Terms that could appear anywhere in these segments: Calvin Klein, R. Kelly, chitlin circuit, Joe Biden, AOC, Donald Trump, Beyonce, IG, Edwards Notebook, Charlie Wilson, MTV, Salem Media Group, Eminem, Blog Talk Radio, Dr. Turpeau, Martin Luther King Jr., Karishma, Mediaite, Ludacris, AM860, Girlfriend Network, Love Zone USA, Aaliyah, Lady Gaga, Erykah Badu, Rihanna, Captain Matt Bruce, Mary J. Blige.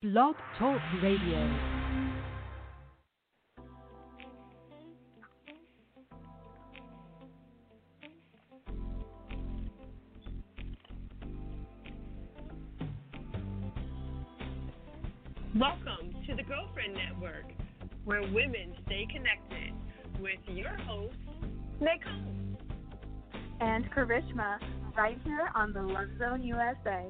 Blog Talk Radio. Welcome to the Girlfriend Network, where women stay connected with your hosts, Nicole and Karishma, right here on the Love Zone USA.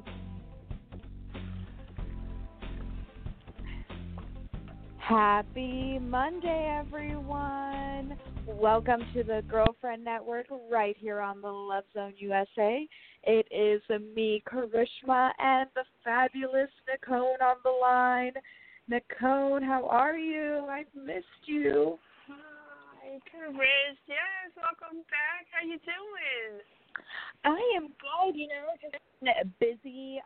Happy Monday, everyone. Welcome to the Girlfriend Network, right here on the Love Zone USA. It is me, Karishma, and the fabulous Nicole on the line. Nicole, how are you? I've missed you. Hi, Karish. Yes, welcome back. How you doing? I am good. You know, just busy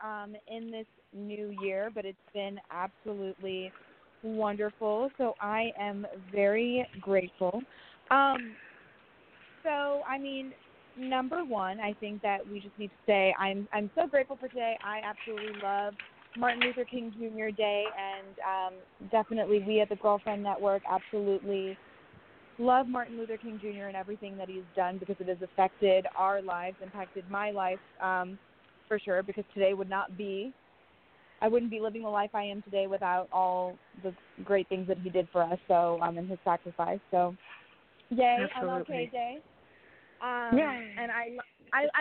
in this new year, but it's been absolutely wonderful. So I am very grateful. Number one, I think that we just need to say I'm so grateful for today. I absolutely love Martin Luther King Jr. Day, and definitely we at the Girlfriend Network absolutely love Martin Luther King Jr. and everything that he's done, because it has affected our lives, impacted my life for sure, because today I wouldn't be living the life I am today without all the great things that he did for us, so and his sacrifice. So, yay, MLK Day. Yeah. And I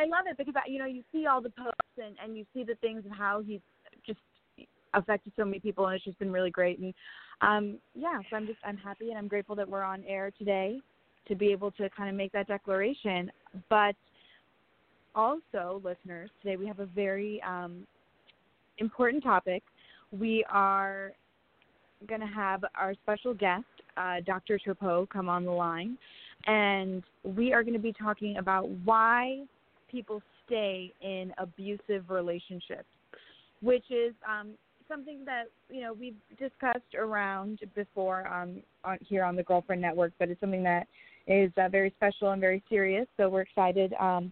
love it because, you know, you see all the posts and you see the things and how he's just affected so many people, and it's just been really great. And, so I'm happy and I'm grateful that we're on air today to be able to kind of make that declaration. But also, listeners, today we have a very important topic. We are going to have our special guest, Dr. Turpeau, come on the line. And we are going to be talking about why people stay in abusive relationships, which is something that, you know, we've discussed around before here on the Girlfriend Network, but it's something that is very special and very serious. So we're excited to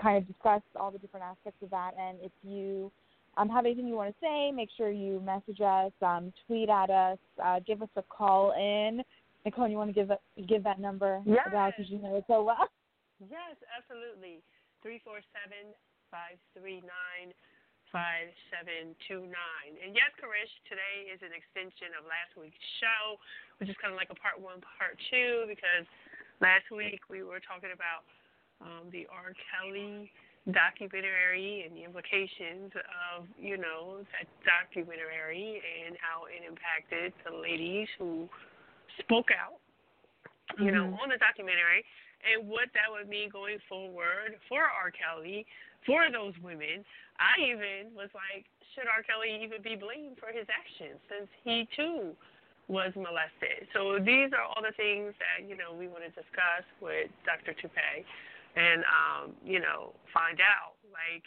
kind of discuss all the different aspects of that. And if you have anything you want to say, make sure you message us, tweet at us, give us a call in. Nicole, you want to give that number? Yes. Because you know it so well. Yes, absolutely. 347-539-5729. And yes, Karish, today is an extension of last week's show, which is kind of like a part one, part two, because last week we were talking about the R. Kelly documentary and the implications of, you know, that documentary and how it impacted the ladies who spoke out, you know, on the documentary, and what that would mean going forward for R. Kelly, for those women. I even was like, should R. Kelly even be blamed for his actions, since he too was molested? So these are all the things that, you know, we want to discuss with Dr. Turpeau and, you know, find out, like,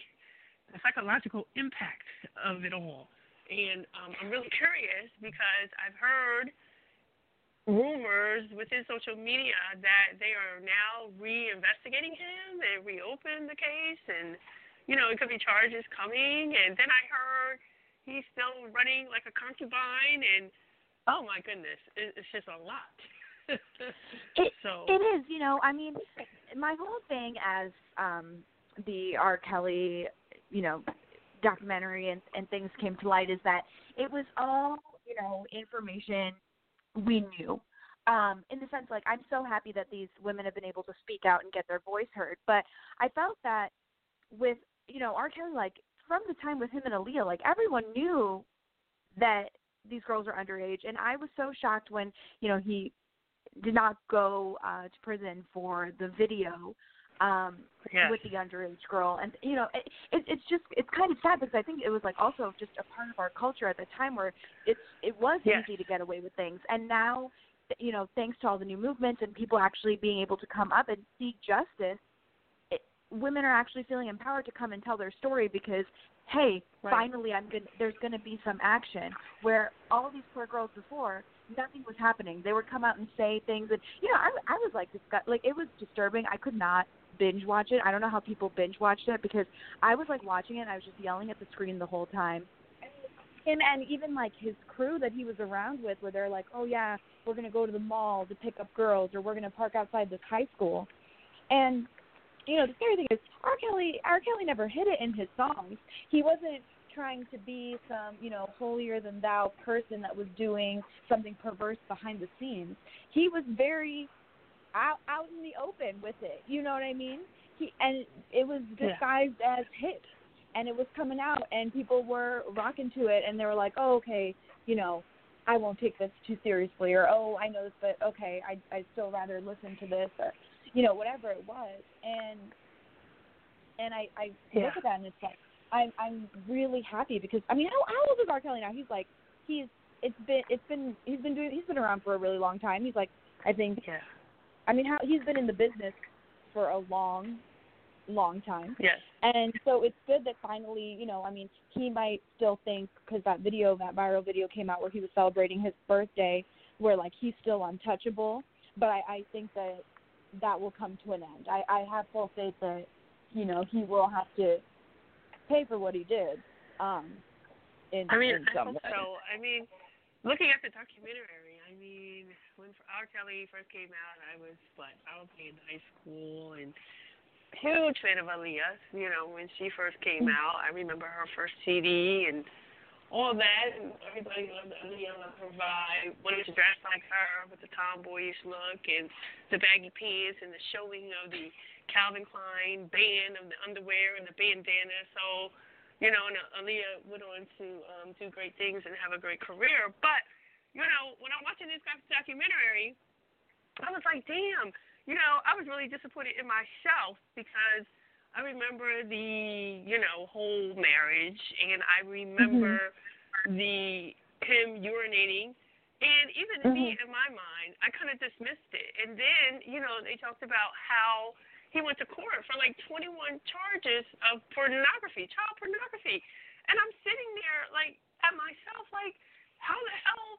the psychological impact of it all. And I'm really curious, because I've heard rumors within social media that they are now reinvestigating him and reopen the case, and, you know, it could be charges coming. And then I heard he's still running like a concubine, and oh my goodness, it's just a lot. It is, you know, I mean, my whole thing as the R. Kelly, you know, documentary and things came to light is that it was all, you know, information we knew, in the sense, like, I'm so happy that these women have been able to speak out and get their voice heard. But I felt that with, you know, R. Kelly, like, from the time with him and Aaliyah, like, everyone knew that these girls were underage. And I was so shocked when, you know, he did not go to prison for the video with the underage girl. And, you know, it's just, it's kind of sad, because I think it was, like, also just a part of our culture at the time where it was easy to get away with things. And now, you know, thanks to all the new movements and people actually being able to come up and seek justice, women are actually feeling empowered to come and tell their story, because, hey, finally there's going to be some action, where all these poor girls before, nothing was happening. They would come out and say things. And, you know, I was, like, disgusted. Like, it was disturbing. I could not binge watch it. I don't know how people binge watched it, because I was, like, watching it and I was just yelling at the screen the whole time. him and even like his crew that he was around with, where they're like, oh yeah, we're going to go to the mall to pick up girls, or we're going to park outside this high school. And, you know, the scary thing is R. Kelly never hid it in his songs. He wasn't trying to be some, you know, holier than thou person that was doing something perverse behind the scenes. He was very out in the open with it. You know what I mean? And it was disguised as hip. And it was coming out, and people were rocking to it, and they were like, oh, okay, you know, I won't take this too seriously, or, oh, I know this, but, okay, I'd still rather listen to this, or, you know, whatever it was. And I look at that, and it's like, I'm really happy, because, I mean, how old is R. Kelly now? He's like, he's been around for a really long time. He's like, I think, I mean, he's been in the business for a long time. Yes. And so it's good that finally, you know, I mean, he might still think, because that viral video came out where he was celebrating his birthday, where, like, he's still untouchable. But I think that will come to an end. I have full faith that, you know, he will have to pay for what he did. Looking at the documentary, I mean, when R. Kelly first came out, I was in high school, and huge fan of Aaliyah, you know, when she first came out. I remember her first CD and all that, and everybody loved Aaliyah, loved her vibe, wanted to dress like her with the tomboyish look and the baggy pants and the showing of the Calvin Klein band of the underwear and the bandana. So, you know, and Aaliyah went on to do great things and have a great career. But, you know, when I'm watching this documentary, I was like, damn. You know, I was really disappointed in myself, because I remember the, you know, whole marriage, and I remember him urinating, and even me, in my mind, I kind of dismissed it. And then, you know, they talked about how he went to court for like 21 charges of child pornography, and I'm sitting there like at myself, like, how the hell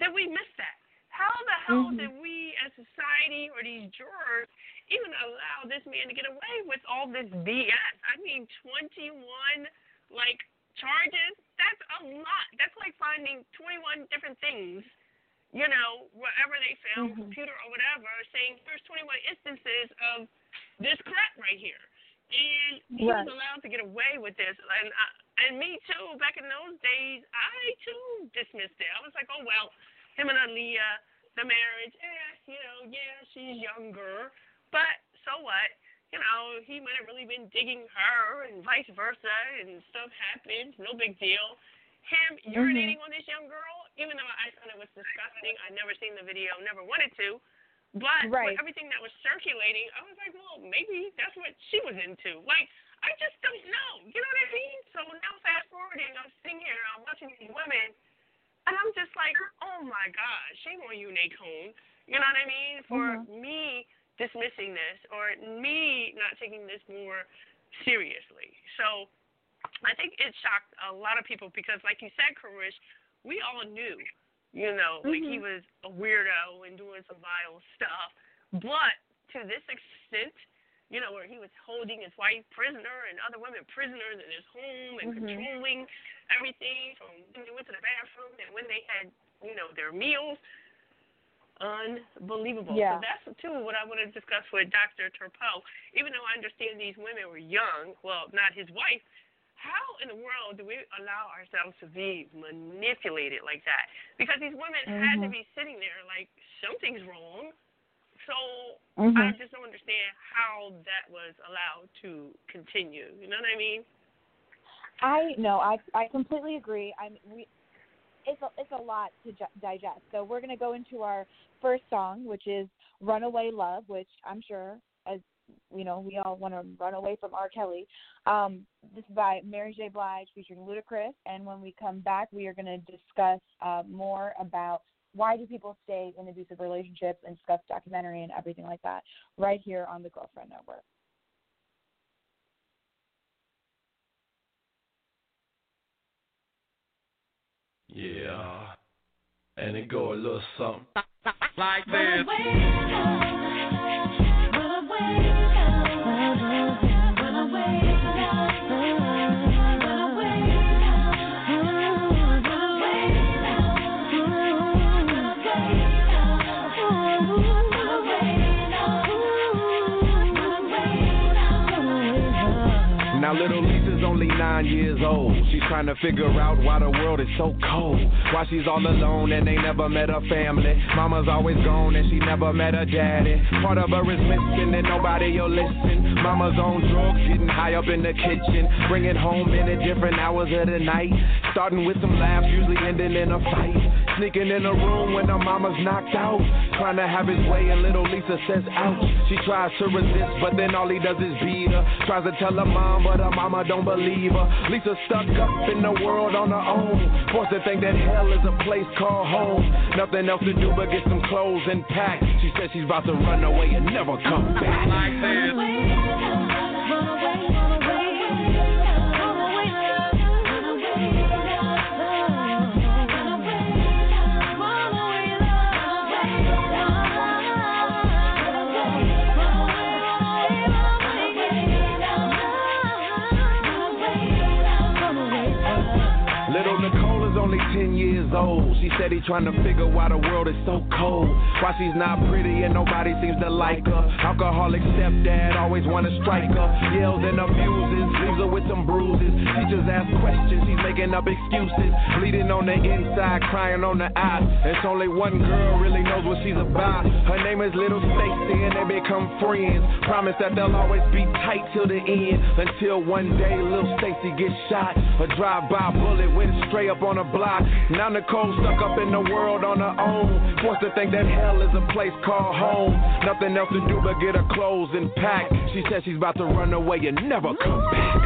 did we miss that? How the hell did we as society or these jurors even allow this man to get away with all this BS? I mean, 21, like, charges, that's a lot. That's like finding 21 different things, you know, whatever they found, computer or whatever, saying there's 21 instances of this crap right here. And he was allowed to get away with this. And me, too, back in those days, I, too, dismissed it. I was like, oh, well, him and Aaliyah, the marriage, she's younger, but so what? You know, he might have really been digging her and vice versa, and stuff happened, no big deal. Him urinating on this young girl, even though I thought it was disgusting, I'd never seen the video, never wanted to, but with everything that was circulating, I was like, well, maybe that's what she was into. Like, I just don't know, you know what I mean? So now fast forwarding, I'm sitting here, I'm watching these women, and I'm just like, oh, my God, shame on you, Nakoon. You know what I mean? For me dismissing this, or me not taking this more seriously. So I think it shocked a lot of people because, like you said, Karish, we all knew, you know, like he was a weirdo and doing some vile stuff. But to this extent, you know, where he was holding his wife prisoner and other women prisoners in his home and controlling everything from when they went to the bathroom and when they had, you know, their meals. Unbelievable. Yeah. So that's, too, what I want to discuss with Dr. Turpeau. Even though I understand these women were young, well, not his wife, how in the world do we allow ourselves to be manipulated like that? Because these women had to be sitting there like, something's wrong. So I just don't understand how that was allowed to continue. You know what I mean? I completely agree. It's a lot to digest. So we're going to go into our first song, which is "Runaway Love," which I'm sure, as you know, we all want to run away from R. Kelly. This is by Mary J. Blige featuring Ludacris. And when we come back, we are going to discuss more about why do people stay in abusive relationships, and discuss documentary and everything like that, right here on the Girlfriend Network. Yeah, and it go a little something like this. Little Lisa's only 9 years old. She's trying to figure out why the world is so cold. Why she's all alone and they never met her family. Mama's always gone and she never met her daddy. Part of her is missing and nobody'll listen. Mama's on drugs, getting high up in the kitchen. Bringing home in at different hours of the night. Starting with some laughs, usually ending in a fight. Sneaking in a room when her mama's knocked out. Trying to have his way and little Lisa says ouch. She tries to resist but then all he does is beat her. Tries to tell her mom but her mama don't believe her. Lisa stuck up in the world on her own. Forced to think that hell is a place called home. Nothing else to do but get some clothes and pack. She says she's about to run away and never come back. Like this. Run away. Only 10 years old. She said he's trying to figure why the world is so cold. Why she's not pretty and nobody seems to like her. Alcoholic stepdad always want to strike her. Yells and abuses, leaves her with some bruises. Teachers ask questions, she's making up excuses. Bleeding on the inside, crying on the eyes. It's only one girl really knows what she's about. Her name is Little Stacy and they become friends. Promise that they'll always be tight till the end. Until one day Little Stacy gets shot. A drive-by bullet went straight up on a block. Now Nicole's stuck up in the world on her own. Forced to think that hell is a place called home. Nothing else to do but get her clothes and pack. She says she's about to run away and never come back.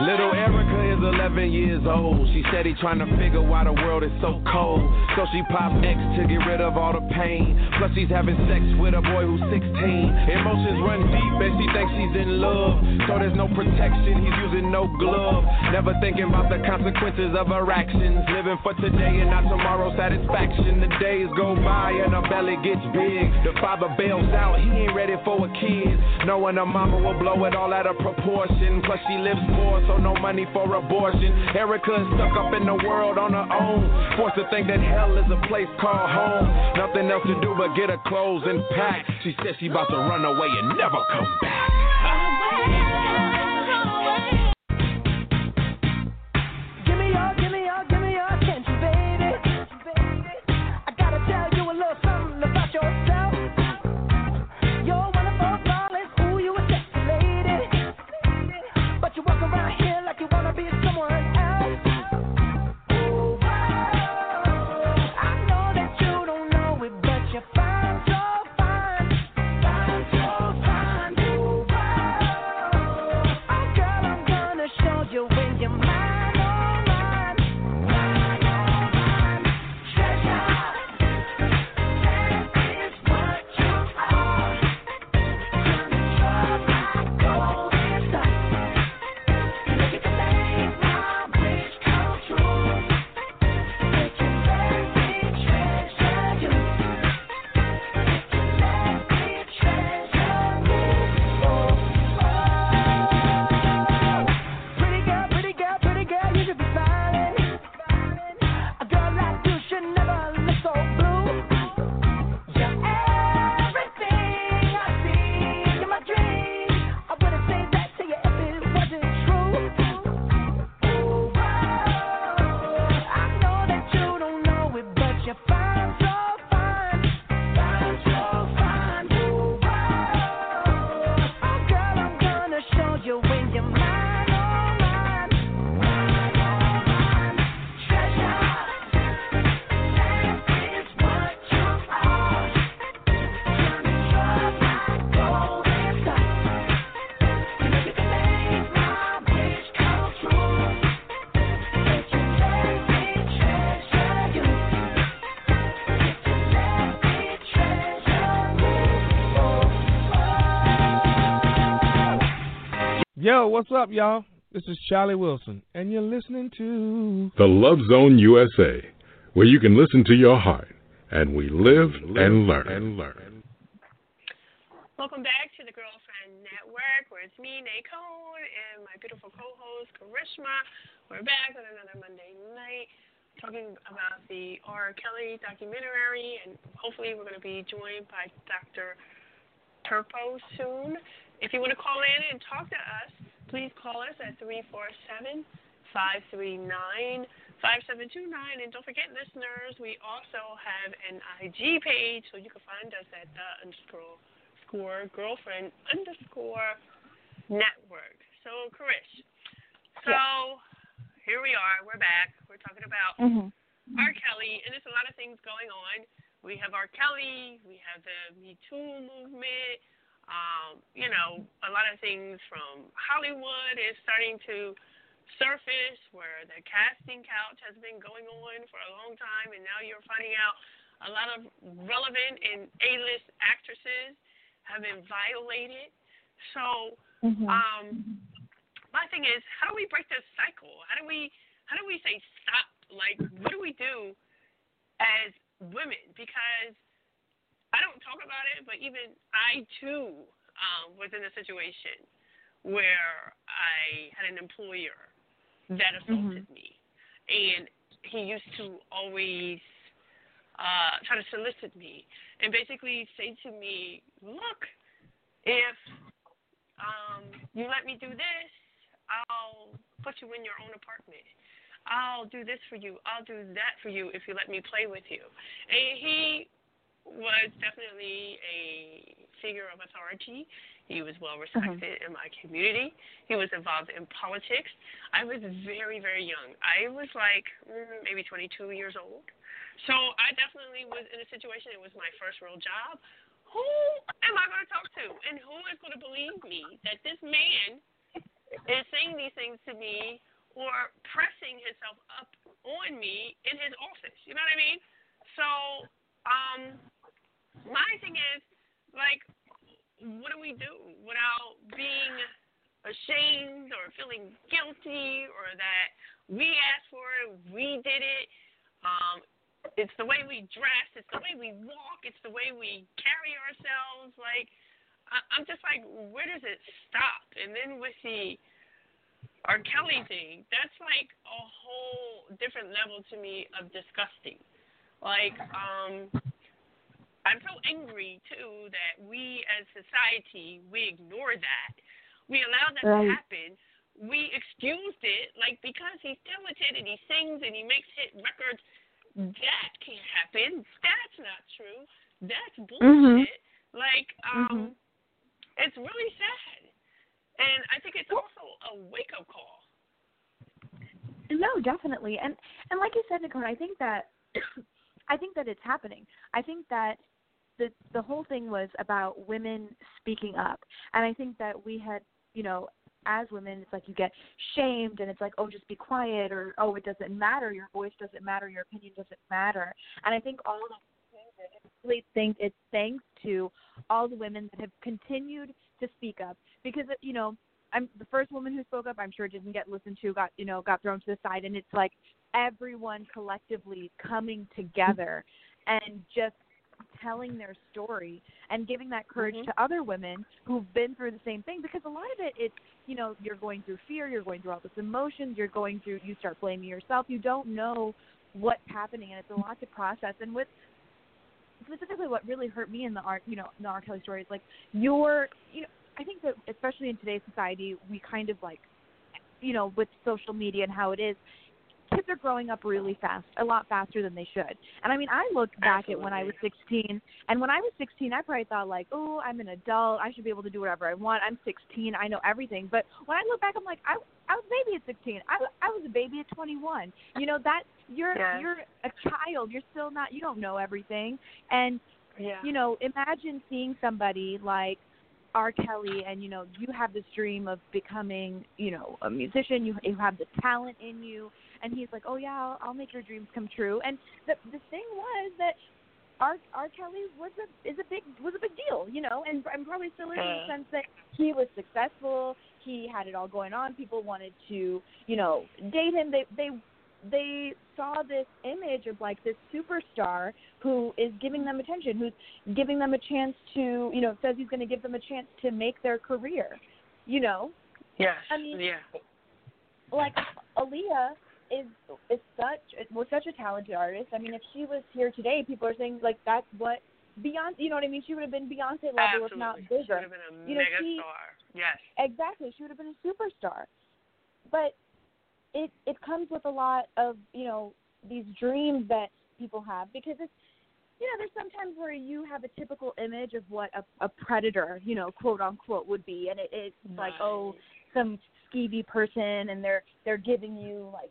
Little Erykah is 11 years old. She said he's trying to figure why the world is so cold. So she popped X to get rid of all the pain. Plus she's having sex with a boy who's 16. Emotions run deep and she thinks she's in love. So there's no protection, he's using no glove. Never thinking about the consequences of her actions. Living for today and not tomorrow's satisfaction. The days go by and her belly gets big. The father bails out, he ain't ready for a kid. Knowing her mama will blow it all out of proportion. Plus she lives more, so no money for abortion. Erykah is stuck up in the world on her own. Forced to think that hell is a place called home. Nothing else to do but get her clothes and pack. She says she about to run away and never come back. Give me your attention, baby. I gotta tell you a little something about yourself. You're wonderful, darling. Ooh, you a sexy lady. But you walk around here like you wanna be someone else. Ooh, I know that you don't know it, but you're fine, so fine. Fine, so fine. Ooh, oh, girl, I'm gonna show you when you're mine, oh, mine. Mine, oh, mine. Treasure, that is what you are. You're my golden star. Look at the things my wish come true. It can let me treasure you. It can let me treasure you. Oh. Pretty girl, you should be smiling. A girl like you should never look so blue. You're everything I see in my dreams. I wouldn't say that to you if it wasn't true. Ooh, I know that you don't know it, but you're fine, so fine. Fine, so fine. Ooh, oh, girl, I'm gonna show you when you're mine, oh, mine. Mine, oh, mine. Treasure, that is what you are. You're my golden star. Look at the things my wish come true. It can let me treasure you. It can let me treasure you. Oh. Yo, what's up, y'all? This is Charlie Wilson, and you're listening to The Love Zone USA, where you can listen to your heart, and we live and learn. Welcome back to the Girlfriend Network, where it's me, Nae Cone, and my beautiful co-host, Karishma. We're back on another Monday night talking about the R. Kelly documentary, and hopefully we're going to be joined by Dr. Turpeau soon. If you want to call in and talk to us, please call us at 347-539-5729. And don't forget, listeners, we also have an IG page, so you can find us at _girlfriend_network. So, Karish, Here we are. We're back. We're talking about R. Kelly, and there's a lot of things going on. We have R. Kelly. We have the Me Too movement. A lot of things from Hollywood is starting to surface, where the casting couch has been going on for a long time, and now you're finding out a lot of relevant and A-list actresses have been violated. So, my thing is, how do we break this cycle? How do we say stop? Like, what do we do as women? Because I don't talk about it, but even I too was in a situation where I had an employer that assaulted me, and he used to always try to solicit me and basically say to me, look, if you let me do this, I'll put you in your own apartment. I'll do this for you. I'll do that for you if you let me play with you. And he was definitely a figure of authority. He was well respected in my community. He was involved in politics. I was very, very young. I was like maybe 22 years old. So I definitely was in a situation, it was my first real job. Who am I going to talk to? And who is going to believe me that this man is saying these things to me or pressing himself up on me in his office? You know what I mean? So my thing is, like, what do we do without being ashamed or feeling guilty or that we asked for it, we did it? It's the way we dress. It's the way we walk. It's the way we carry ourselves. Like, I'm just like, where does it stop? And then with the R. Kelly thing, that's like a whole different level to me of disgusting. Like, I'm so angry, too, that we as society, we ignore that. We allow that to happen. We excused it, like, because he's talented and he sings and he makes hit records. That can't happen. That's not true. That's bullshit. Like, it's really sad. And I think it's also a wake-up call. No, definitely. And like you said, Nicole, I think that it's happening. I think that the whole thing was about women speaking up. And I think that we had, as women, it's like you get shamed and it's like, oh, just be quiet, or, oh, it doesn't matter, your voice doesn't matter, your opinion doesn't matter. And I think all of that it's thanks to all the women that have continued to speak up, because, I'm the first woman who spoke up, I'm sure didn't get listened to, got thrown to the side. And it's like everyone collectively coming together and just telling their story and giving that courage to other women who've been through the same thing, because a lot of it's, you're going through fear, you're going through all this emotions, you start blaming yourself, you don't know what's happening, and it's a lot to process. And with specifically what really hurt me in the R. Kelly story is like I think that especially in today's society, we kind of like, with social media and how it is, kids are growing up really fast, a lot faster than they should. And, I mean, I looked back at when I was 16, and when I was 16, I probably thought, like, oh, I'm an adult. I should be able to do whatever I want. I'm 16. I know everything. But when I look back, I'm like, I was a baby at 16. I was a baby at 21. That you're a child. You're still not – you don't know everything. And, imagine seeing somebody like R. Kelly, and, you have this dream of becoming, a musician. You have the talent in you. And he's like, oh, yeah, I'll make your dreams come true. And the thing was that R. Kelly was a big deal, and probably still is in the sense that he was successful. He had it all going on. People wanted to, date him. They they saw this image of like this superstar who is giving them attention, who's giving them a chance to, you know, says he's going to give them a chance to make their career, you know? Yes. I mean, yeah. Like Aaliyah was such a talented artist. I mean, if she was here today, people are saying like that's what Beyonce, you know what I mean? She would have been Beyonce level, if not bigger. She would have been a mega star. Yes. Exactly. She would have been a superstar. But it comes with a lot of, you know, these dreams that people have, because it's, you know, there's sometimes where you have a typical image of what a predator, you know, quote unquote, would be, and it's nice. Like, oh, some skeevy person, and they're giving you like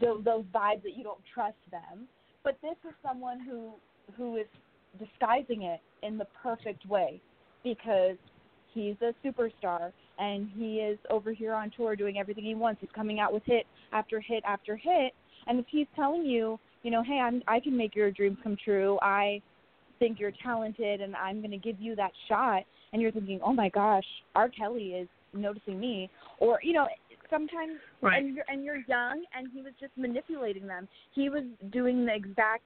those vibes that you don't trust them. But this is someone who is disguising it in the perfect way, because he's a superstar and he is over here on tour doing everything he wants. He's coming out with hit after hit after hit, and if he's telling you, you know, hey, I can make your dreams come true, I think you're talented, and I'm going to give you that shot, and you're thinking, oh my gosh, R. Kelly is noticing me, or, you know, sometimes, right. and you're young, and he was just manipulating them. He was doing the exact,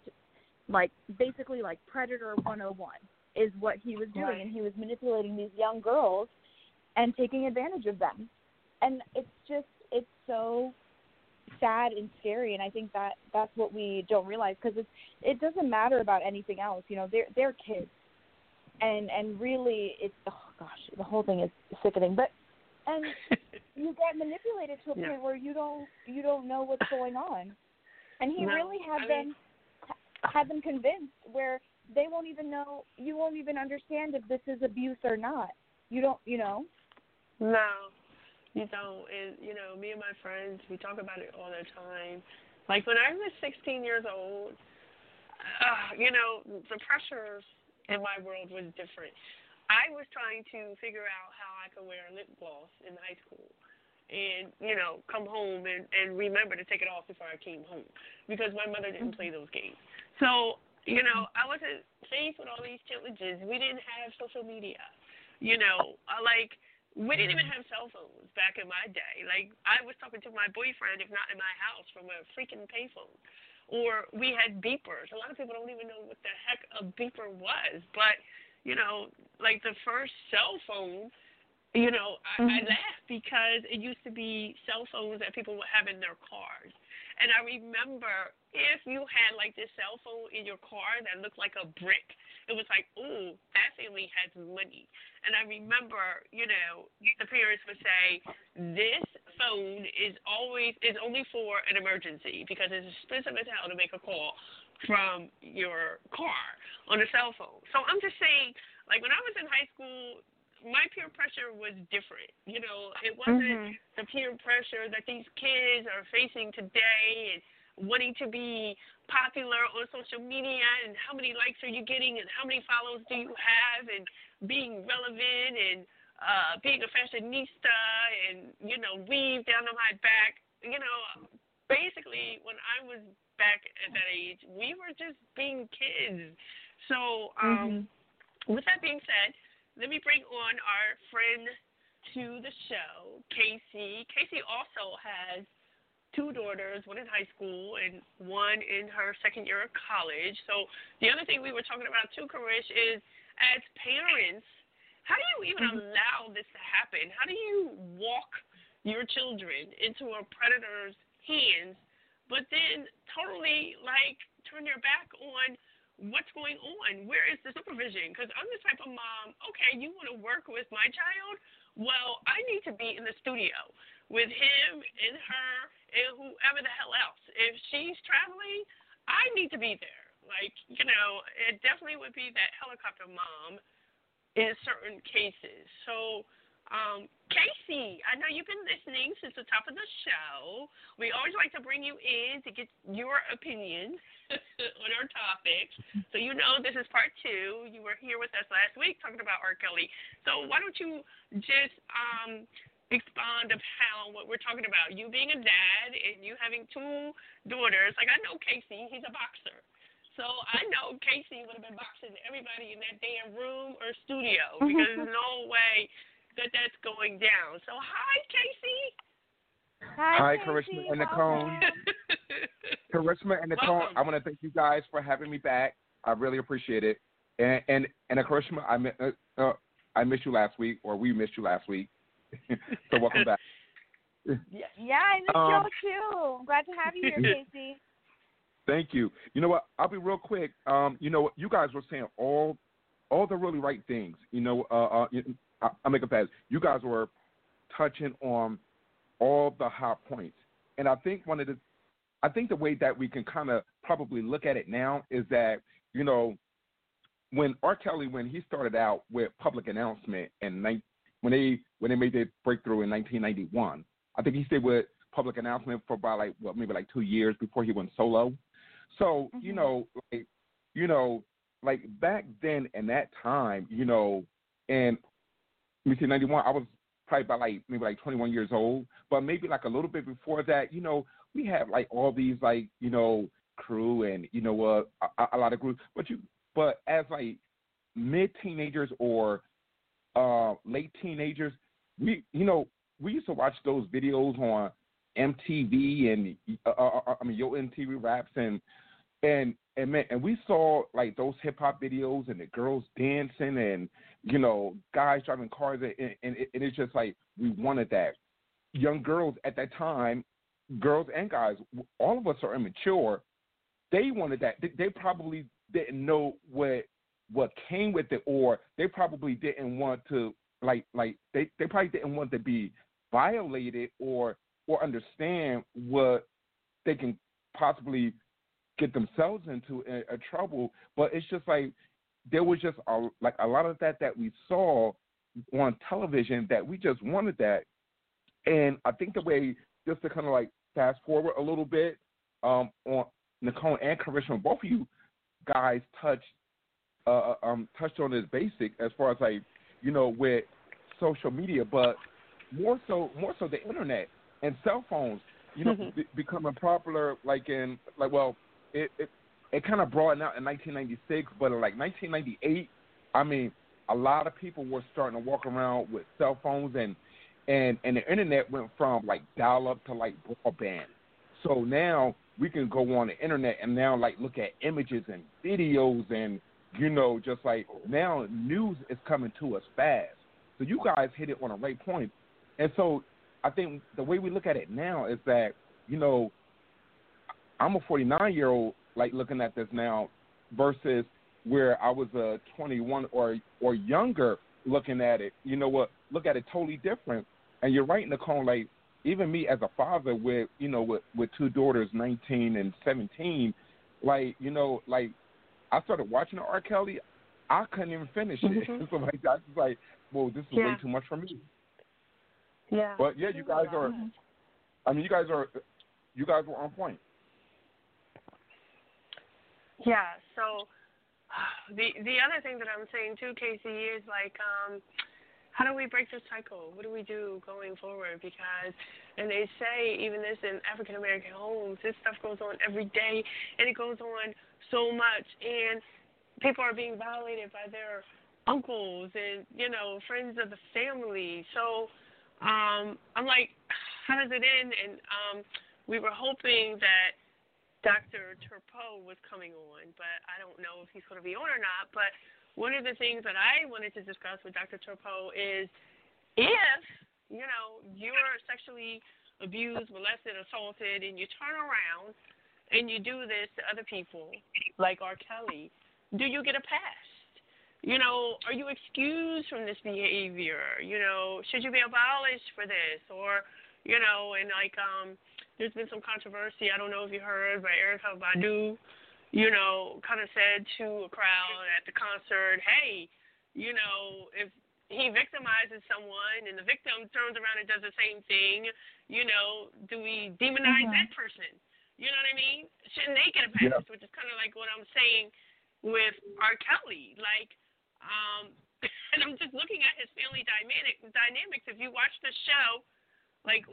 like, basically like Predator 101 is what he was doing, right. And he was manipulating these young girls and taking advantage of them. And it's just, it's so sad and scary, and I think that that's what we don't realize, because it doesn't matter about anything else. You know, they're kids, and really it's, oh gosh, the whole thing is sickening. But and you get manipulated to a point where you don't know what's going on, and he really had them convinced where they won't even know, you won't even understand if this is abuse or not. You don't, you know. No, you don't. And, you know, me and my friends, we talk about it all the time. Like, when I was 16 years old, you know, the pressures in my world was different. I was trying to figure out how I could wear lip gloss in high school and, you know, come home and remember to take it off before I came home, because my mother didn't play those games. So, you know, I wasn't faced with all these challenges. We didn't have social media. You know, like, we didn't even have cell phones back in my day. Like, I was talking to my boyfriend, if not in my house, from a freaking payphone. Or we had beepers. A lot of people don't even know what the heck a beeper was, but... you know, like the first cell phone, you know, I laugh because it used to be cell phones that people would have in their cars. And I remember if you had like this cell phone in your car that looked like a brick, it was like, ooh, that family has money. And I remember, you know, the parents would say, this phone is only for an emergency, because it's expensive as hell to make a call from your car on a cell phone. So I'm just saying, like, when I was in high school, my peer pressure was different. You know, it wasn't the peer pressure that these kids are facing today, and wanting to be popular on social media, and how many likes are you getting, and how many followers do you have, and being relevant, and being a fashionista, and, you know, weave down on my back. You know, basically, when I was back at that age, we were just being kids. So, with that being said, let me bring on our friend to the show, Casey. Casey also has two daughters, one in high school and one in her second year of college. So the other thing we were talking about too, Karish, is as parents, how do you even allow this to happen? How do you walk your children into a predator's hands, but then totally, like, turn your back on what's going on? Where is the supervision? Because I'm the type of mom, okay, you want to work with my child? Well, I need to be in the studio with him and her and whoever the hell else. If she's traveling, I need to be there. Like, you know, it definitely would be that helicopter mom in certain cases. So, Casey, I know you've been listening since the top of the show. We always like to bring you in to get your opinions on our topics. So, you know, this is part two. You were here with us last week talking about R. Kelly. So why don't you just expound upon what we're talking about, you being a dad and you having two daughters. Like, I know Casey, he's a boxer. So I know Casey would have been boxing everybody in that damn room or studio, because there's no way that's going down. So hi, Casey. Hi, Karish and Nicole. charisma and the tone. I want to thank you guys for having me back. I really appreciate it. And Karishma, I missed you last week, or we missed you last week. So welcome back. Yeah, I missed you too. I'm glad to have you here, Casey. Thank you. You know what? I'll be real quick. You know, you guys were saying all the really right things. You know, I'll make a pass. You guys were touching on all the hot points, and I think the way that we can kind of probably look at it now is that, you know, when R. Kelly, when he started out with Public Announcement, and when they made their breakthrough in 1991, I think he stayed with Public Announcement for about maybe 2 years before he went solo. So you know, back then in that time, you know, and let me see, 91, I was probably about maybe 21 years old, but maybe a little bit before that, you know, we had all these you know, crew and you know a lot of groups, but as mid-teenagers or late teenagers, we used to watch those videos on MTV and Yo MTV Raps and we saw those hip hop videos and the girls dancing and you know guys driving cars and it's just we wanted that. Young girls at that time, girls and guys, all of us are immature. They wanted that. They probably didn't know what came with it, or they probably didn't want to they probably didn't want to be violated or understand what they can possibly get themselves into a trouble. But it's just there was just a lot of that we saw on television that we just wanted that. And I think the way, just to kind of fast forward a little bit, on Nicole and Karishma, both of you guys touched on this basic as far as you know, with social media, but more so the internet and cell phones, you know, becoming popular it kind of broadened out in 1996, but in 1998, I mean, a lot of people were starting to walk around with cell phones, and the internet went from dial up to broadband. So now we can go on the internet and now look at images and videos and, you know, just now news is coming to us fast. So you guys hit it on the right point. And so I think the way we look at it now is that, you know, I'm a 49-year-old, looking at this now versus where I was a 21 or younger looking at it. You know what? Look at it totally different. And you're right, Nicole, even me as a father with, you know, with two daughters, 19 and 17, you know, I started watching R. Kelly. I couldn't even finish it. So I was well, this is way too much for me. Yeah. But yeah, you guys were on point. Yeah. So the other thing that I'm saying too, Casey, is how do we break this cycle? What do we do going forward? Because, and they say even this in African-American homes, this stuff goes on every day, and it goes on so much, and people are being violated by their uncles and, you know, friends of the family. So I'm how does it end? And we were hoping that Dr. Turpeau was coming on, but I don't know if he's going to be on or not, but one of the things that I wanted to discuss with Dr. Turpeau is if, you know, you're sexually abused, molested, assaulted, and you turn around and you do this to other people, like R. Kelly, do you get a pass? You know, are you excused from this behavior? You know, should you be abolished for this? Or, you know, and there's been some controversy, I don't know if you heard, by Erykah Badu, you know, kind of said to a crowd at the concert, hey, you know, if he victimizes someone and the victim turns around and does the same thing, you know, do we demonize that person? You know what I mean? Shouldn't they get a pass? Yeah. Which is kind of what I'm saying with R. Kelly. And I'm just looking at his family dynamics. If you watch the show,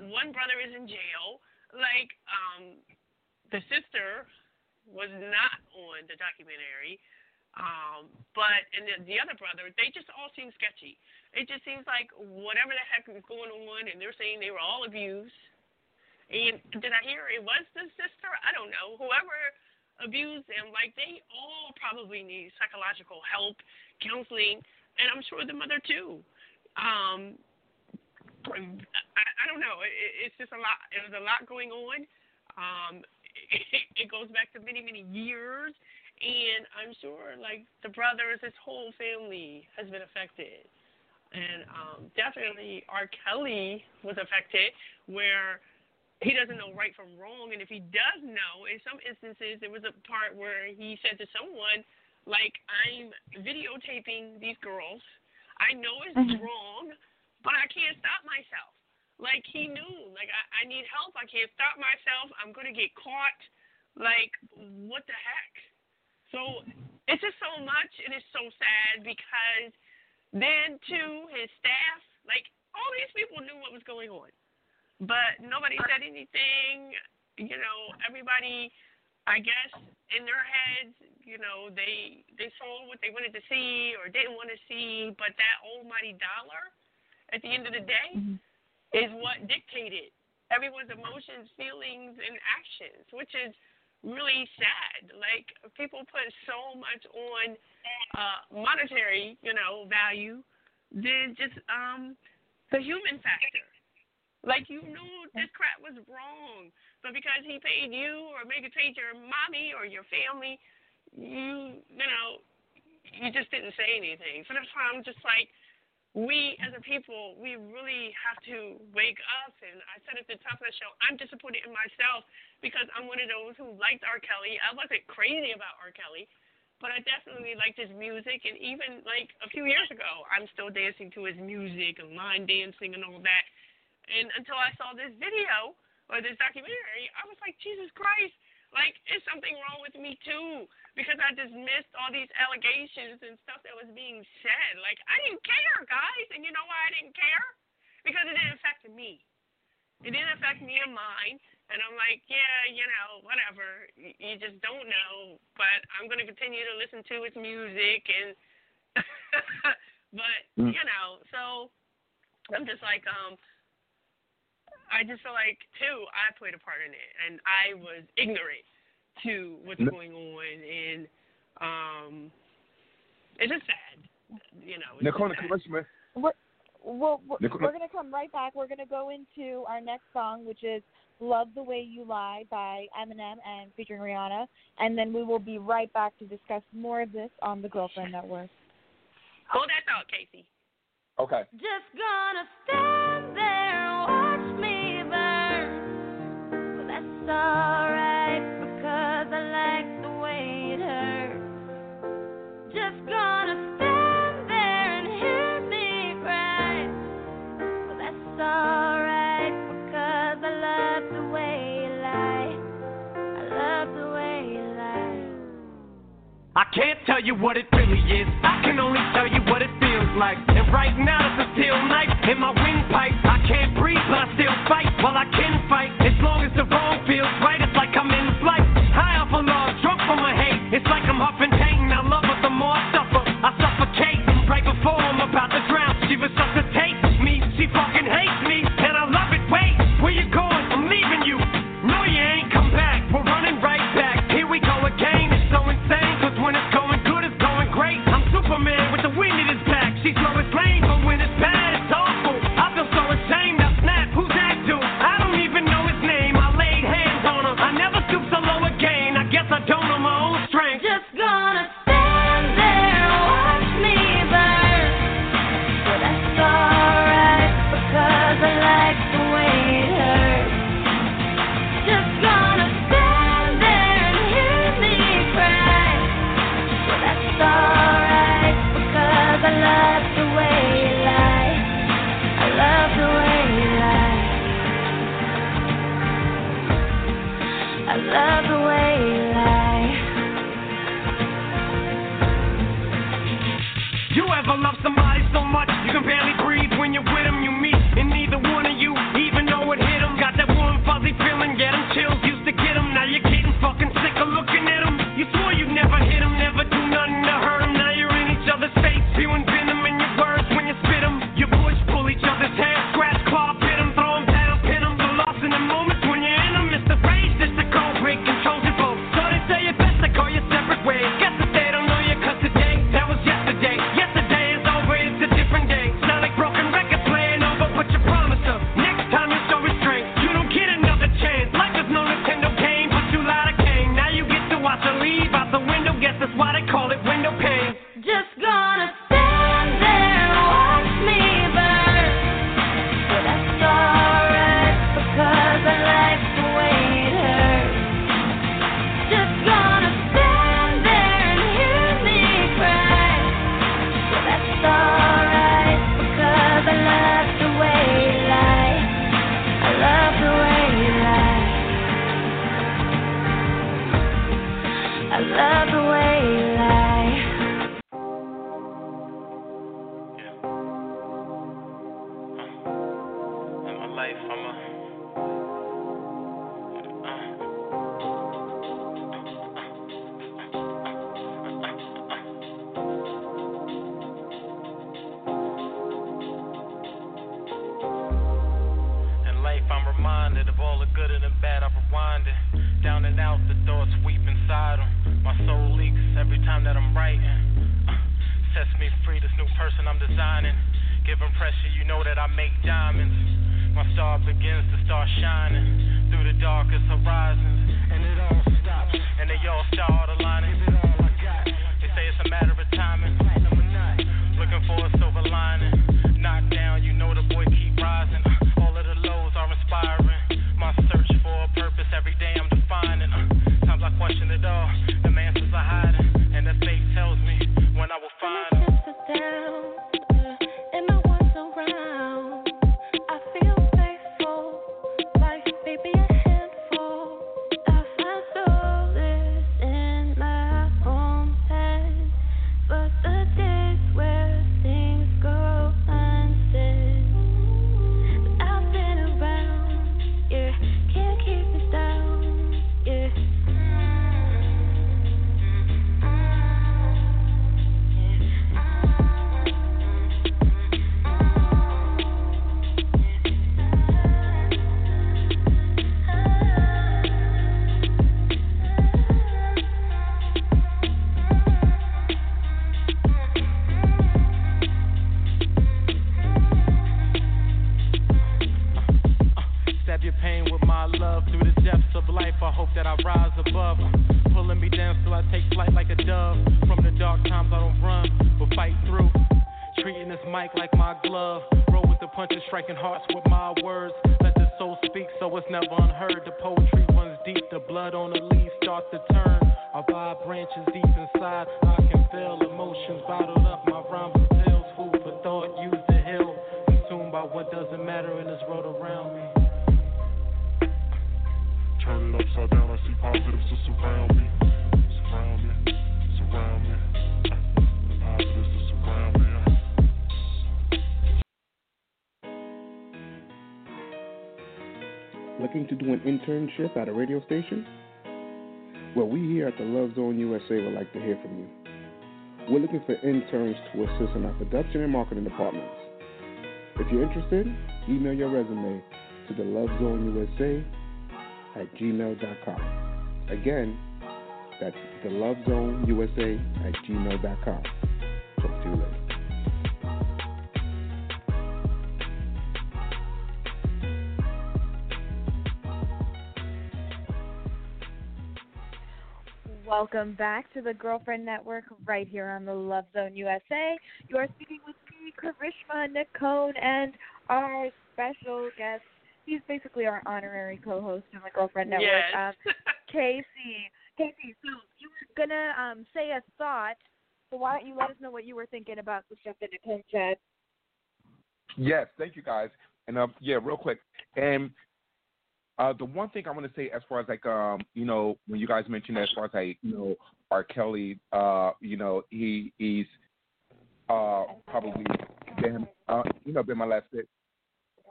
one brother is in jail. The sister was not on the documentary, but the other brother, they just all seem sketchy. It just seems whatever the heck is going on, and they're saying they were all abused, Did I hear it was the sister? I don't know. Whoever abused them, like, they all probably need psychological help, counseling, and I'm sure the mother too. I don't know. It's just a lot. It was a lot going on. It goes back to many, many years, and I'm sure, like, the brothers, his whole family has been affected. And definitely R. Kelly was affected, where he doesn't know right from wrong. And if he does know, in some instances, there was a part where he said to someone, like, I'm videotaping these girls. I know it's wrong, but I can't stop myself. Like, he knew, like, I need help. I can't stop myself. I'm going to get caught. Like, what the heck? So it's just so much, and it's so sad because then, too, his staff, like, all these people knew what was going on. But nobody said anything. You know, everybody, I guess, in their heads, you know, they saw what they wanted to see or didn't want to see. But that almighty dollar, at the end of the day, is what dictated everyone's emotions, feelings, and actions, which is really sad. Like, people put so much on monetary, you know, value, then just the human factor. Like, you knew this crap was wrong, but because he paid you or maybe paid your mommy or your family, you know, you just didn't say anything. So that's why I'm just like, we as a people, we really have to wake up. And I said at the top of the show, I'm disappointed in myself because I'm one of those who liked R. Kelly. I wasn't crazy about R. Kelly, but I definitely liked his music. And even, like, a few years ago, I'm still dancing to his music and line dancing and all that. And until I saw this video or this documentary, I was like, Jesus Christ, like, is something wrong with me too? Because I just missed all these allegations and stuff that was being said. Like, I didn't care, guys. And you know why I didn't care? Because it didn't affect me. It didn't affect me and mine. And I'm like, yeah, you know, whatever. You just don't know. But I'm going to continue to listen to his music. And but, you know, so I'm just like, I just feel like, too, I played a part in it. And I was ignorant to what's going on. And it's just sad. You know, it's just sad. We're going to come right back. We're going to go into our next song, which is Love the Way You Lie by Eminem and featuring Rihanna. And then we will be right back to discuss more of this on the Girlfriend Network. Hold that thought, Casey. Okay. Just gonna stand there and watch me burn. Well, that's all right because I like the way it hurts. Just gonna I can't tell you what it really is, I can only tell you what it feels like. And right now it's a steel knife in my windpipe. I can't breathe but I still fight. Well, I can fight as long as the wrong feels right. It's like I'm in flight, high off a log, drunk from my hate. It's like I'm huffing pain. I love her, the more I suffer, I suffocate. Right before I'm about to drown, she was such a take me. She fucking hates me and I love it. Wait, where you going? I'm leaving you. No, you ain't come back. We're running right back. Here we go again. It's so insane. When it's going good, it's going great. I'm Superman with the wind in his back. She's slow as rain, but when it's bad, it's awful. I feel so ashamed. I snap. Who's that dude? I'm reminded of all the good and the bad I've rewinded. Down and out, the thoughts weep inside them. My soul leaks every time that I'm writing. Sets me free, this new person I'm designing. Giving pressure, you know that I make diamonds. My star begins to start shining through the darkest horizons. And it all stops, and they all start aligning. Give it all I got. They say it's a matter of timing. Looking for a silver lining. Knocked down, you know the boy keep rising. All of the lows are inspiring. My search for a purpose, every day I'm defining. Times I question it all, the answers are hiding. And the fate tells me when I will find them. My chips are down. Internship at a radio station? Well, we here at the Love Zone USA would like to hear from you. We're looking for interns to assist in our production and marketing departments. If you're interested, email your resume to the lovezoneusa@gmail.com. Again, that's the lovezoneusa@gmail.com. Talk to you later. Welcome back to the Girlfriend Network right here on the Love Zone USA. You are speaking with me, Karishma Nakone, and our special guest. He's basically our honorary co-host on the Girlfriend Network, yes. Casey. Casey, so you were going to say a thought, so why don't you let us know what you were thinking about the stuff that Nakone said. Yes, thank you guys. And, real quick. And the one thing I want to say as far as, like, when you guys mentioned as far as, like, R. Kelly, he's probably been, been my last bit.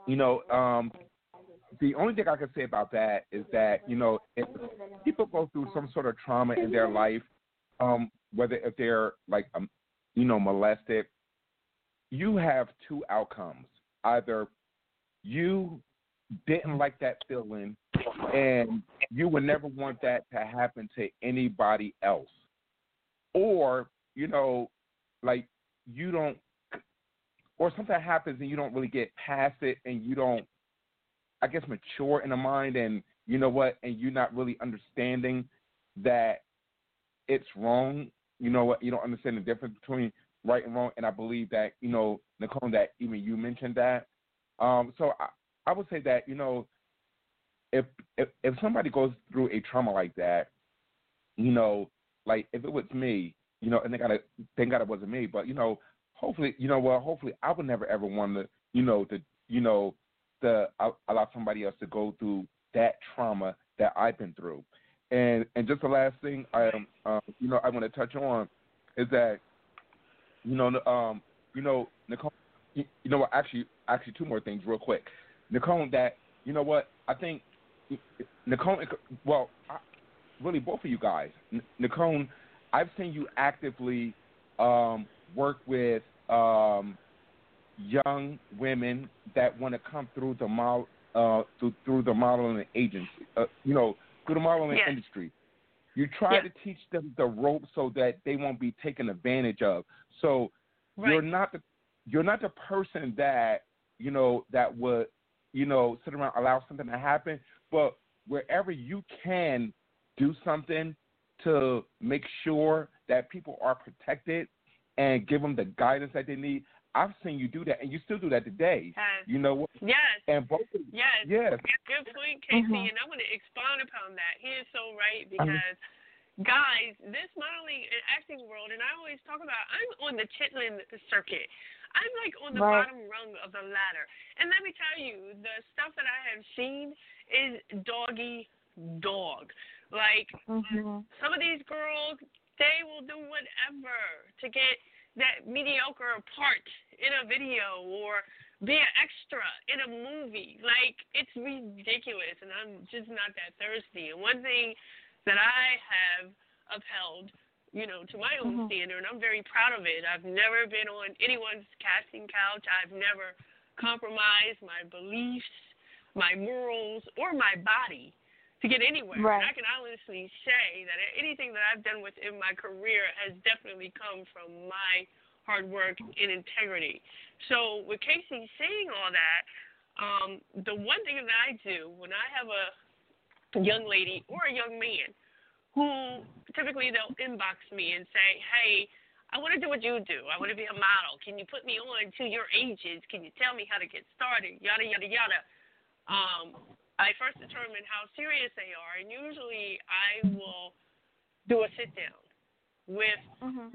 The only thing I can say about that is that, if people go through some sort of trauma in their life, whether if they're, like, molested, you have two outcomes. Either you didn't like that feeling, and you would never want that to happen to anybody else. Or, or something happens and you don't really get past it, and you don't, I guess, mature in the mind, and and you're not really understanding that it's wrong. You don't understand the difference between right and wrong, and I believe that, Nicole, that even you mentioned that. So I would say that, if somebody goes through a trauma like that, like if it was me, and thank God it wasn't me, but, hopefully I would never ever want to, allow somebody else to go through that trauma that I've been through. And just the last thing I want to touch on is that, Nicole, actually two more things real quick. Nicole, that, I think Nicole, really both of you guys, Nicole, I've seen you actively work with young women that want to come through the through the modeling agency, through the modeling industry. You try to teach them the ropes so that they won't be taken advantage of. So you're not the person that, that would, sit around, allow something to happen, but wherever you can do something to make sure that people are protected and give them the guidance that they need. I've seen you do that, and you still do that today. Yes. You know what? Yes. And both of you. Yes. Yes. Good point, Casey, and I want to expound upon that. He is so right because, guys, this modeling and acting world, and I always talk about, I'm on the chitlin circuit. I'm like on the bottom rung of the ladder. And let me tell you, the stuff that I have seen is doggy dog. Like, some of these girls, they will do whatever to get that mediocre part in a video or be an extra in a movie. Like, it's ridiculous, and I'm just not that thirsty. And one thing that I have upheld, to my own standard, and I'm very proud of it. I've never been on anyone's casting couch. I've never compromised my beliefs, my morals, or my body to get anywhere. Right. And I can honestly say that anything that I've done within my career has definitely come from my hard work and integrity. So with Casey saying all that, the one thing that I do when I have a young lady or a young man who typically they'll inbox me and say, hey, I want to do what you do. I want to be a model. Can you put me on to your agents? Can you tell me how to get started? Yada, yada, yada. I first determine how serious they are, and usually I will do a sit-down with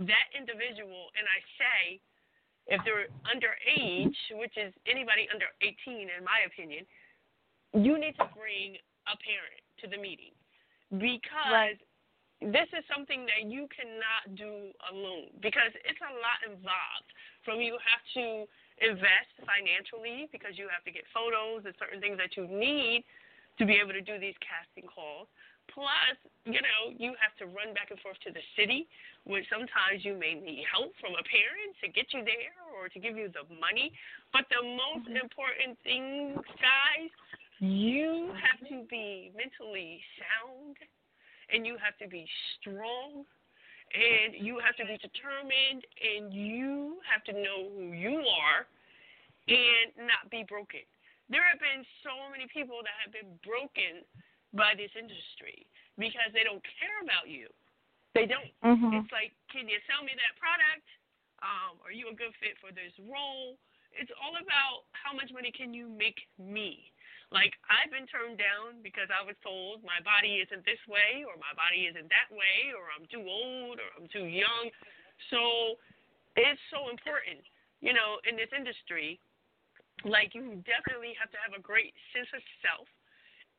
that individual, and I say, if they're underage, which is anybody under 18, in my opinion, you need to bring a parent to the meeting because this is something that you cannot do alone because it's a lot involved. From you have to invest financially because you have to get photos and certain things that you need to be able to do these casting calls. Plus, you have to run back and forth to the city, which sometimes you may need help from a parent to get you there or to give you the money. But the most important thing, guys, you have to be mentally sound and you have to be strong. And you have to be determined, and you have to know who you are and not be broken. There have been so many people that have been broken by this industry because they don't care about you. They don't. It's like, can you sell me that product? Are you a good fit for this role? It's all about how much money can you make me. Like, I've been turned down because I was told my body isn't this way or my body isn't that way or I'm too old or I'm too young. So it's so important, in this industry, like, you definitely have to have a great sense of self.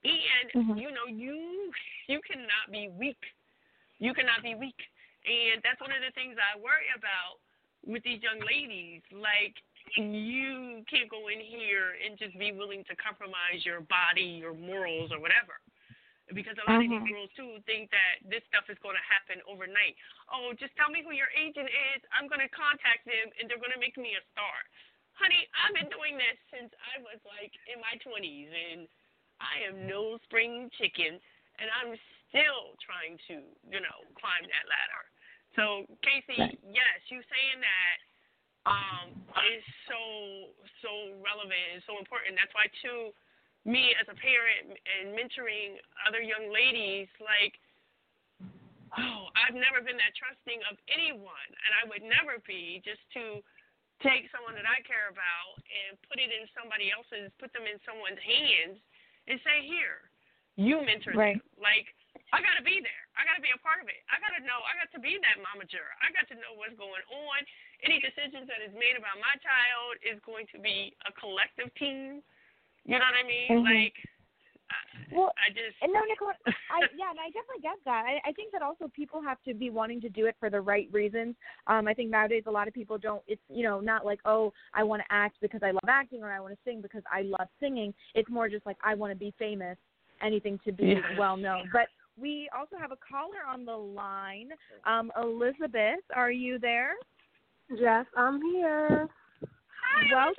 And, you cannot be weak. You cannot be weak. And that's one of the things I worry about with these young ladies, like, you can't go in here and just be willing to compromise your body, your morals, or whatever. Because a lot of these girls, too, think that this stuff is going to happen overnight. Oh, just tell me who your agent is. I'm going to contact them, and they're going to make me a star. Honey, I've been doing this since I was, like, in my 20s, and I am no spring chicken, and I'm still trying to, climb that ladder. So, Casey, yes, you saying that is so relevant and so important. That's why, too, me as a parent and mentoring other young ladies, like, I've never been that trusting of anyone, and I would never be, just to take someone that I care about and put them in someone's hands and say, here, you mentor them. Like, I got to be there. I got to be a part of it. I got to be that momager. I got to know what's going on. Any decisions that is made about my child is going to be a collective team. You know what I mean? Like, No, Nicole, and I definitely get that. I think that also people have to be wanting to do it for the right reasons. I think nowadays a lot of people don't, it's, not like, oh, I want to act because I love acting or I want to sing because I love singing. It's more just like, I want to be famous, anything to be well-known. But we also have a caller on the line. Elizabeth, are you there? Yes, I'm here. Hi,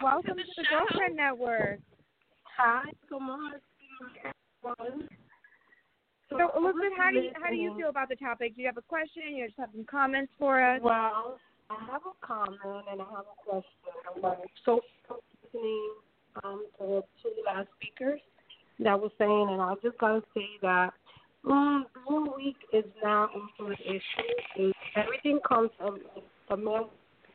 welcome to the Girlfriend Network. Hi, good morning, everyone. So, Elizabeth, how do you feel about the topic? Do you have a question? You just have some comments for us? Well, I have a comment and I have a question about social listening to the two last speakers that were saying, and I just got to say that being weak is now also an issue. Everything comes from a man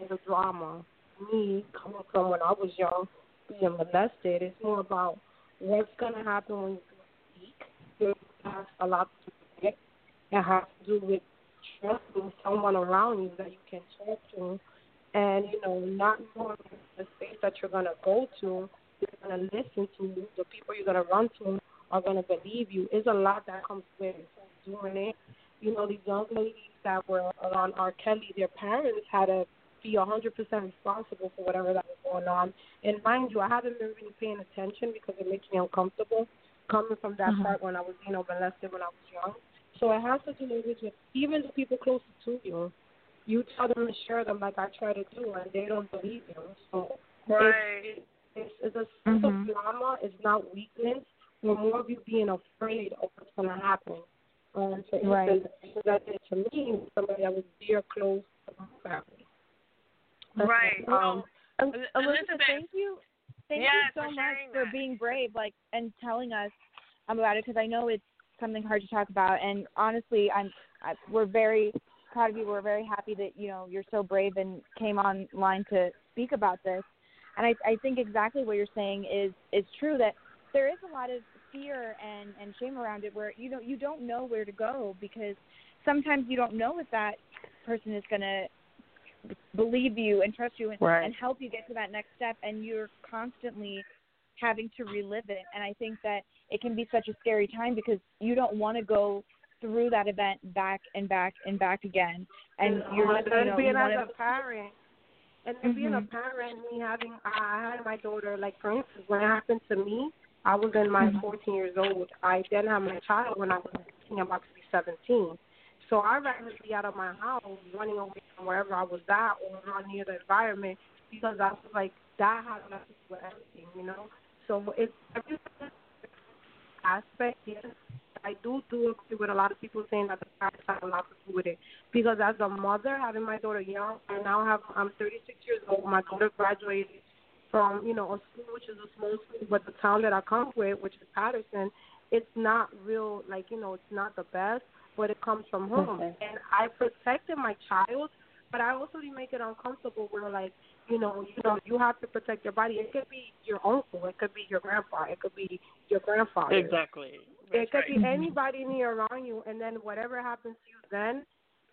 is a drama. Me, coming from when I was young, being molested, it's more about what's going to happen when you're weak. Has a lot to do with it. It has to do with trusting someone around you that you can talk to, and you know, not knowing the space that you're gonna go to, you're gonna listen to, the people you're gonna run to are gonna believe you. It's a lot that comes with doing it. You know, these young ladies that were around R. Kelly, their parents had to be 100% responsible for whatever that was going on. And mind you, I haven't been really paying attention because it makes me uncomfortable. Coming from that part when I was, you know, molested when I was young. So it has to do with even the people closest to you. You tell them to share them like I try to do, and they don't believe you. So it's a sense of drama. It's not weakness. We're more of you being afraid of what's going to happen. So that did to me, somebody I was dear close to my family. Elizabeth, thank you. Thank you so much for being brave, like, and telling us about it, because I know it's something hard to talk about. And honestly, we're very proud of you. We're very happy that, you know, you're so brave and came online to speak about this. And I think exactly what you're saying is true, that there is a lot of fear and shame around it, where you don't know where to go, because sometimes you don't know if that person is going to believe you and trust you and help you get to that next step, and you're constantly having to relive it. And I think that it can be such a scary time, because you don't want to go through that event back and back and back again. And being a parent, I had my daughter, like, for instance, when it happened to me, I was in my 14 years old. I then had my child when I was 16, I'm about to be 17. So I'd rather be out of my house, running away from wherever I was at, or around near the environment, because I was like, that had nothing to do with everything, you know? So it's every aspect, yes. I do agree with a lot of people saying that the parents have a lot to do with it. Because as a mother, having my daughter young, I now I'm 36 years old. My daughter graduated from, you know, a school, which is a small school, but the town that I come with, which is Patterson, it's not real, like, you know, it's not the best. But it comes from home. And I protected my child, but I also didn't make it uncomfortable where, like, you know, you have to protect your body. It could be your uncle. It could be your grandpa. It could be your grandfather. Exactly. It could be anybody near around you, and then whatever happens to you then,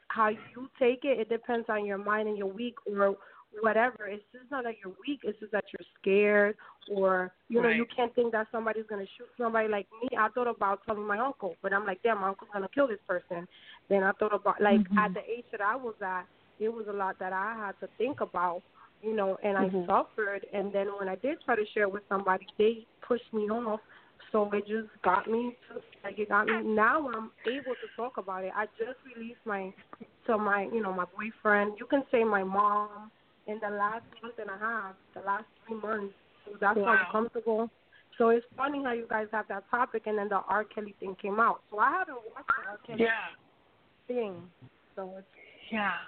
how you take it, it depends on your mind and your week or whatever. It's just not that you're weak. It's just that you're scared, or, you know, you can't think that somebody's going to shoot somebody. Like me, I thought about telling my uncle, but I'm like, damn, my uncle's going to kill this person. Then I thought about, like, at the age that I was at, it was a lot that I had to think about, you know, and I suffered. And then when I did try to share with somebody, they pushed me off. So it just got me, now I'm able to talk about it. I just released my boyfriend, you can say my mom, in the last month and a half, the last 3 months. So that's uncomfortable. So it's funny how you guys have that topic, and then the R. Kelly thing came out. So I haven't watched the R. Kelly thing. So it's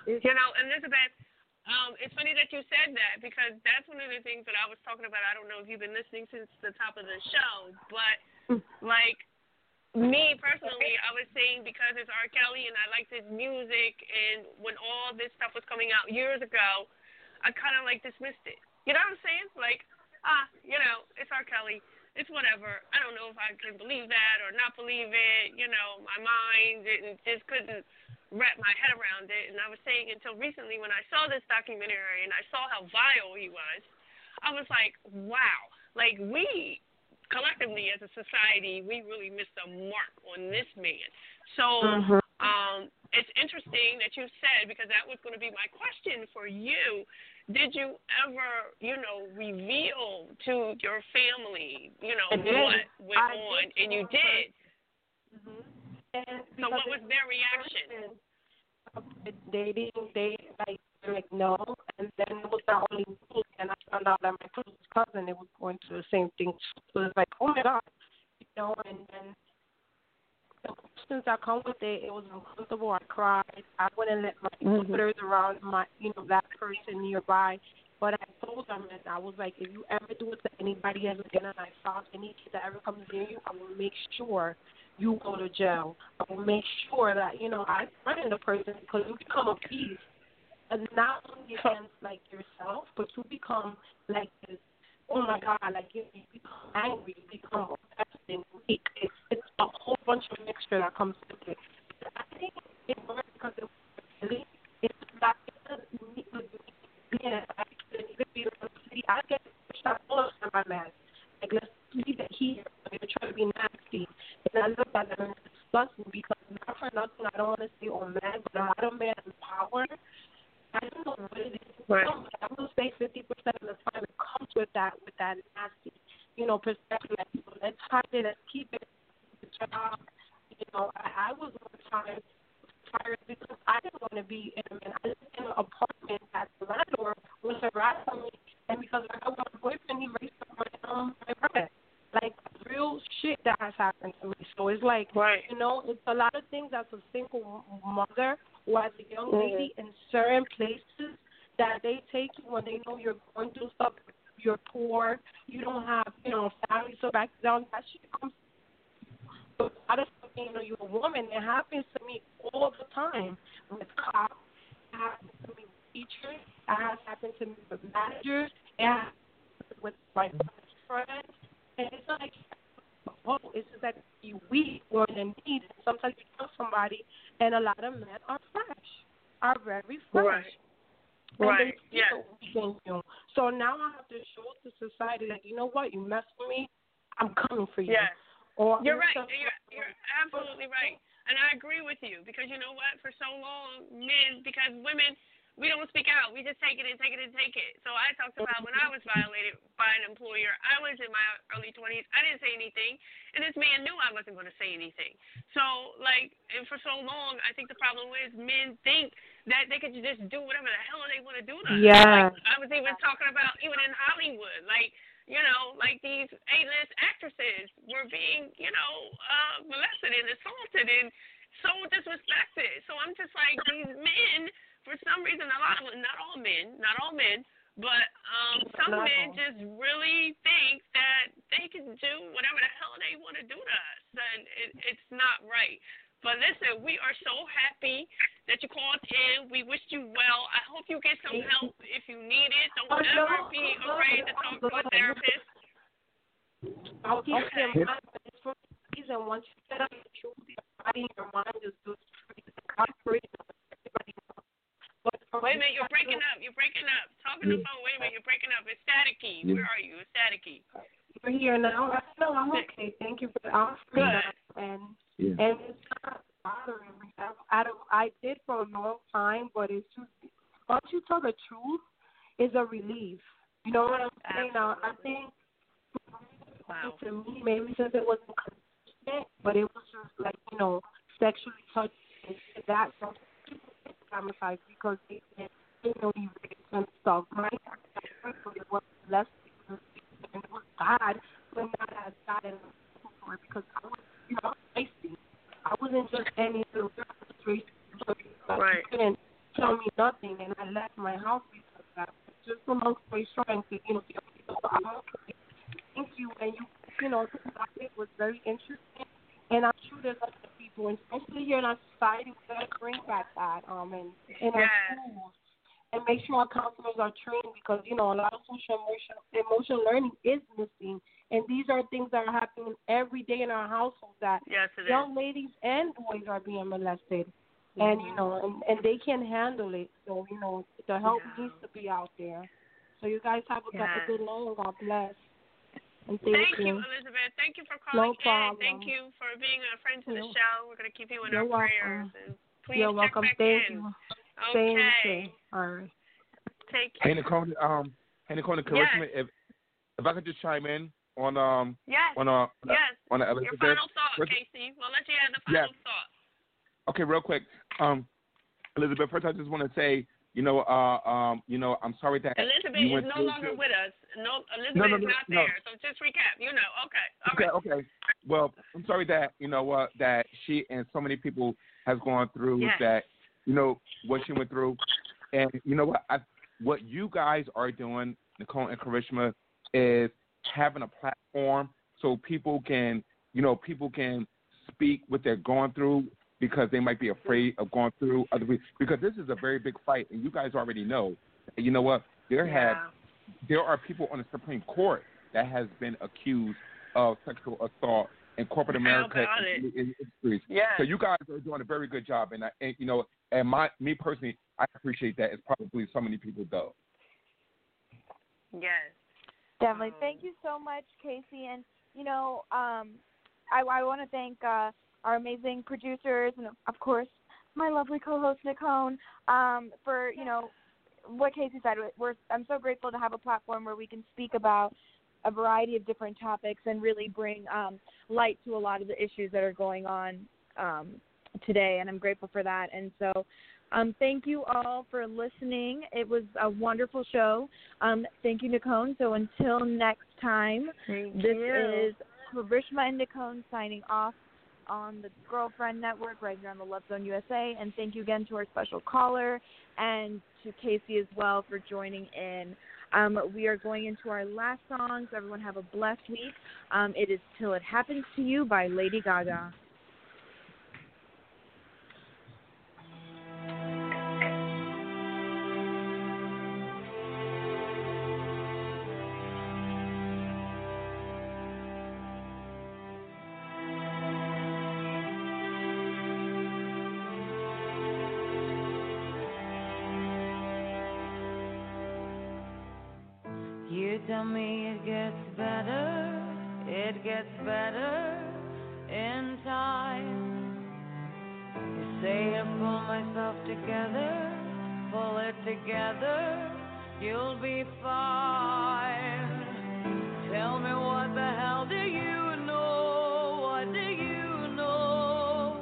you know, Elizabeth, it's funny that you said that, because that's one of the things that I was talking about. I don't know if you've been listening since the top of the show, but, like, me personally, I was saying, because it's R. Kelly and I liked his music, and when all this stuff was coming out years ago, I kind of, like, dismissed it. You know what I'm saying? Like, you know, it's R. Kelly. It's whatever. I don't know if I can believe that or not believe it. You know, my mind just couldn't wrap my head around it. And I was saying, until recently when I saw this documentary and I saw how vile he was, I was like, wow. Like, we collectively as a society, we really missed a mark on this man. So, it's interesting that you said, because that was going to be my question for you. Did you ever, you know, reveal to your family, you know, what went on? And you did. And so what was their reaction? They didn't, they, like, like, no. And then it was not only me, and I found out that my close cousin, they were going through the same thing. So it's like, oh my God, you know. And then the questions that come with it, it was uncomfortable. I cried. I wouldn't let my computers around my, you know, that person nearby. But I told them that I was like, if you ever do it to anybody else again, and I found any kid that ever comes near you, I will make sure you go to jail. I will make sure that, you know, I threaten the person, because you become a beast. And not only against, like, yourself, but you become, like, this, oh, my God, like, you become angry, you become obsessed and weak. It's a whole bunch of mixture that comes with it. But I think it works because it really, it's not, it doesn't meet with me. Yeah, I think it could be the city. I get pushed out all the time by man. Like, let's leave it here. They're trying to be nasty. And I look at them and it's disgusting, because not for nothing, I don't want to say, oh, man, but a lot of men in power, I don't know what it is. Right. I will say 50% of the time it comes with that nasty, you know, perspective. Like, you know, let's hide it, let's keep it. You know, I was one time tired because I didn't want to be in a man. I lived in an apartment that the landlord was harassing me, and because I was a boyfriend, he raised my brother. Like, real shit that has happened to me. So it's like, right. You know, it's a lot of things as a single mother or as a young lady in certain places that they take you when they know you're going through stuff, you're poor, you don't have, you know, family. So back down, that shit comes. But a lot of stuff, you know, you're a woman. It happens to me all the time with cops. It happens to me with teachers. It has happened to me with managers. It happens with my best friends. And it's not like, oh, it's just that you weak or in need. Sometimes you kill somebody, and a lot of men are fresh, are very fresh. Right. And right. Yeah. So now I have to show to society, like, you know what, you mess with me, I'm coming for you. Yes. Or you're right. You're absolutely right. And I agree with you, because you know what, for so long, men, because women, we don't speak out. We just take it and take it and take it. So I talked about when I was violated by an employer. I was in my early 20s. I didn't say anything. And this man knew I wasn't going to say anything. So, like, and for so long, I think the problem is men think that they could just do whatever the hell they want to do to us. Yeah. Like, I was even talking about, even in Hollywood, like, you know, like these A-list actresses were being, you know, molested and assaulted and so disrespected. So I'm just like, these men... For some reason, a lot of, not all men, but some men just really think that they can do whatever the hell they want to do to us. And it's not right. But listen, we are so happy that you called in. We wish you well. I hope you get some help if you need it. Don't ever be afraid to talk to a therapist. I'll keep it in mind, but it's for a reason. Once you get out of the truth, your body and your mind is just free. Wait a minute, you're breaking up. Talking to the phone, wait a minute, you're breaking up. It's staticky. Where are you? It's staticky. We're here now. No, I'm okay. Thank you for the offer. And it's not bothering me. I did for a long time, but it's just, once you tell the truth, it's a relief. You know what I'm saying? Now, I think to me, maybe since it wasn't consistent, but it was just like, you know, sexually touched and that something. Traumatized because they didn't even get some stuff. My it was less and it was bad, but not as bad as before, because I was, you know, racing. I wasn't just any little girl, I was racing. Right. They couldn't tell me nothing, and I left my house because of that. It's just a long story short, and you know, thank you, and you know, this topic was very interesting, and I'm sure there's other people, and especially here in our society, we gotta bring back that in our schools, and make sure our counselors are trained, because you know a lot of social emotional learning is missing, and these are things that are happening every day in our households that young ladies and boys are being molested, and you know, and they can't handle it. So you know, the help needs to be out there. So you guys have a good night. God bless. Thank you, Elizabeth. Thank you for calling in. Thank you for being a friend to the show. We're going to keep you in our prayers. And please check back in. You're welcome. Thank you. Okay. All right. Take care. Hey, Nicole, correct me. If I could just chime in on Elizabeth. Your final thought, Casey. We'll let you have the final thought. Okay, real quick. Elizabeth, first I just want to say I'm sorry that Elizabeth is no longer with us. No, Elizabeth is not there. So just recap. Okay. Okay. Well, I'm sorry that that she and so many people has gone through that. What she went through, and what you guys are doing, Nicole and Karishma, is having a platform so people can speak what they're going through, because they might be afraid of going through other people, because this is a very big fight, and you guys already know. And you know what? There are people on the Supreme Court that has been accused of sexual assault in corporate America. Industries. Yeah. So you guys are doing a very good job, and me personally, I appreciate that. It's probably so many people though. Yes. Definitely. Thank you so much, Casey, and I want to thank our amazing producers and, of course, my lovely co-host, Nicole, for, what Casey said. I'm so grateful to have a platform where we can speak about a variety of different topics and really bring light to a lot of the issues that are going on today, and I'm grateful for that. And so thank you all for listening. It was a wonderful show. Thank you, Nicole. So until next time, this is Karishma and Nicole signing off on the Girlfriend Network right here on the Love Zone USA. And thank you again to our special caller and to Casey as well for joining in. We are going into our last song, so everyone have a blessed week. It is Till It Happens to You by Lady Gaga. Tell me it gets better in time. You say I pull myself together, pull it together, you'll be fine. Tell me what the hell do you know, what do you know?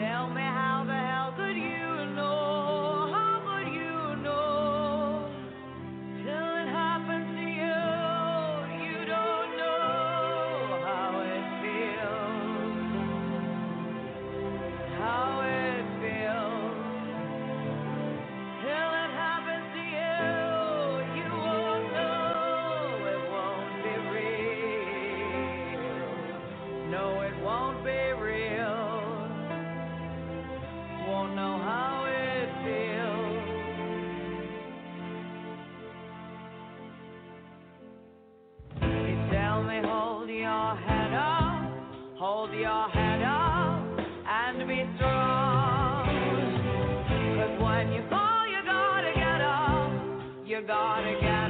Tell me how the hell could you know? You gotta get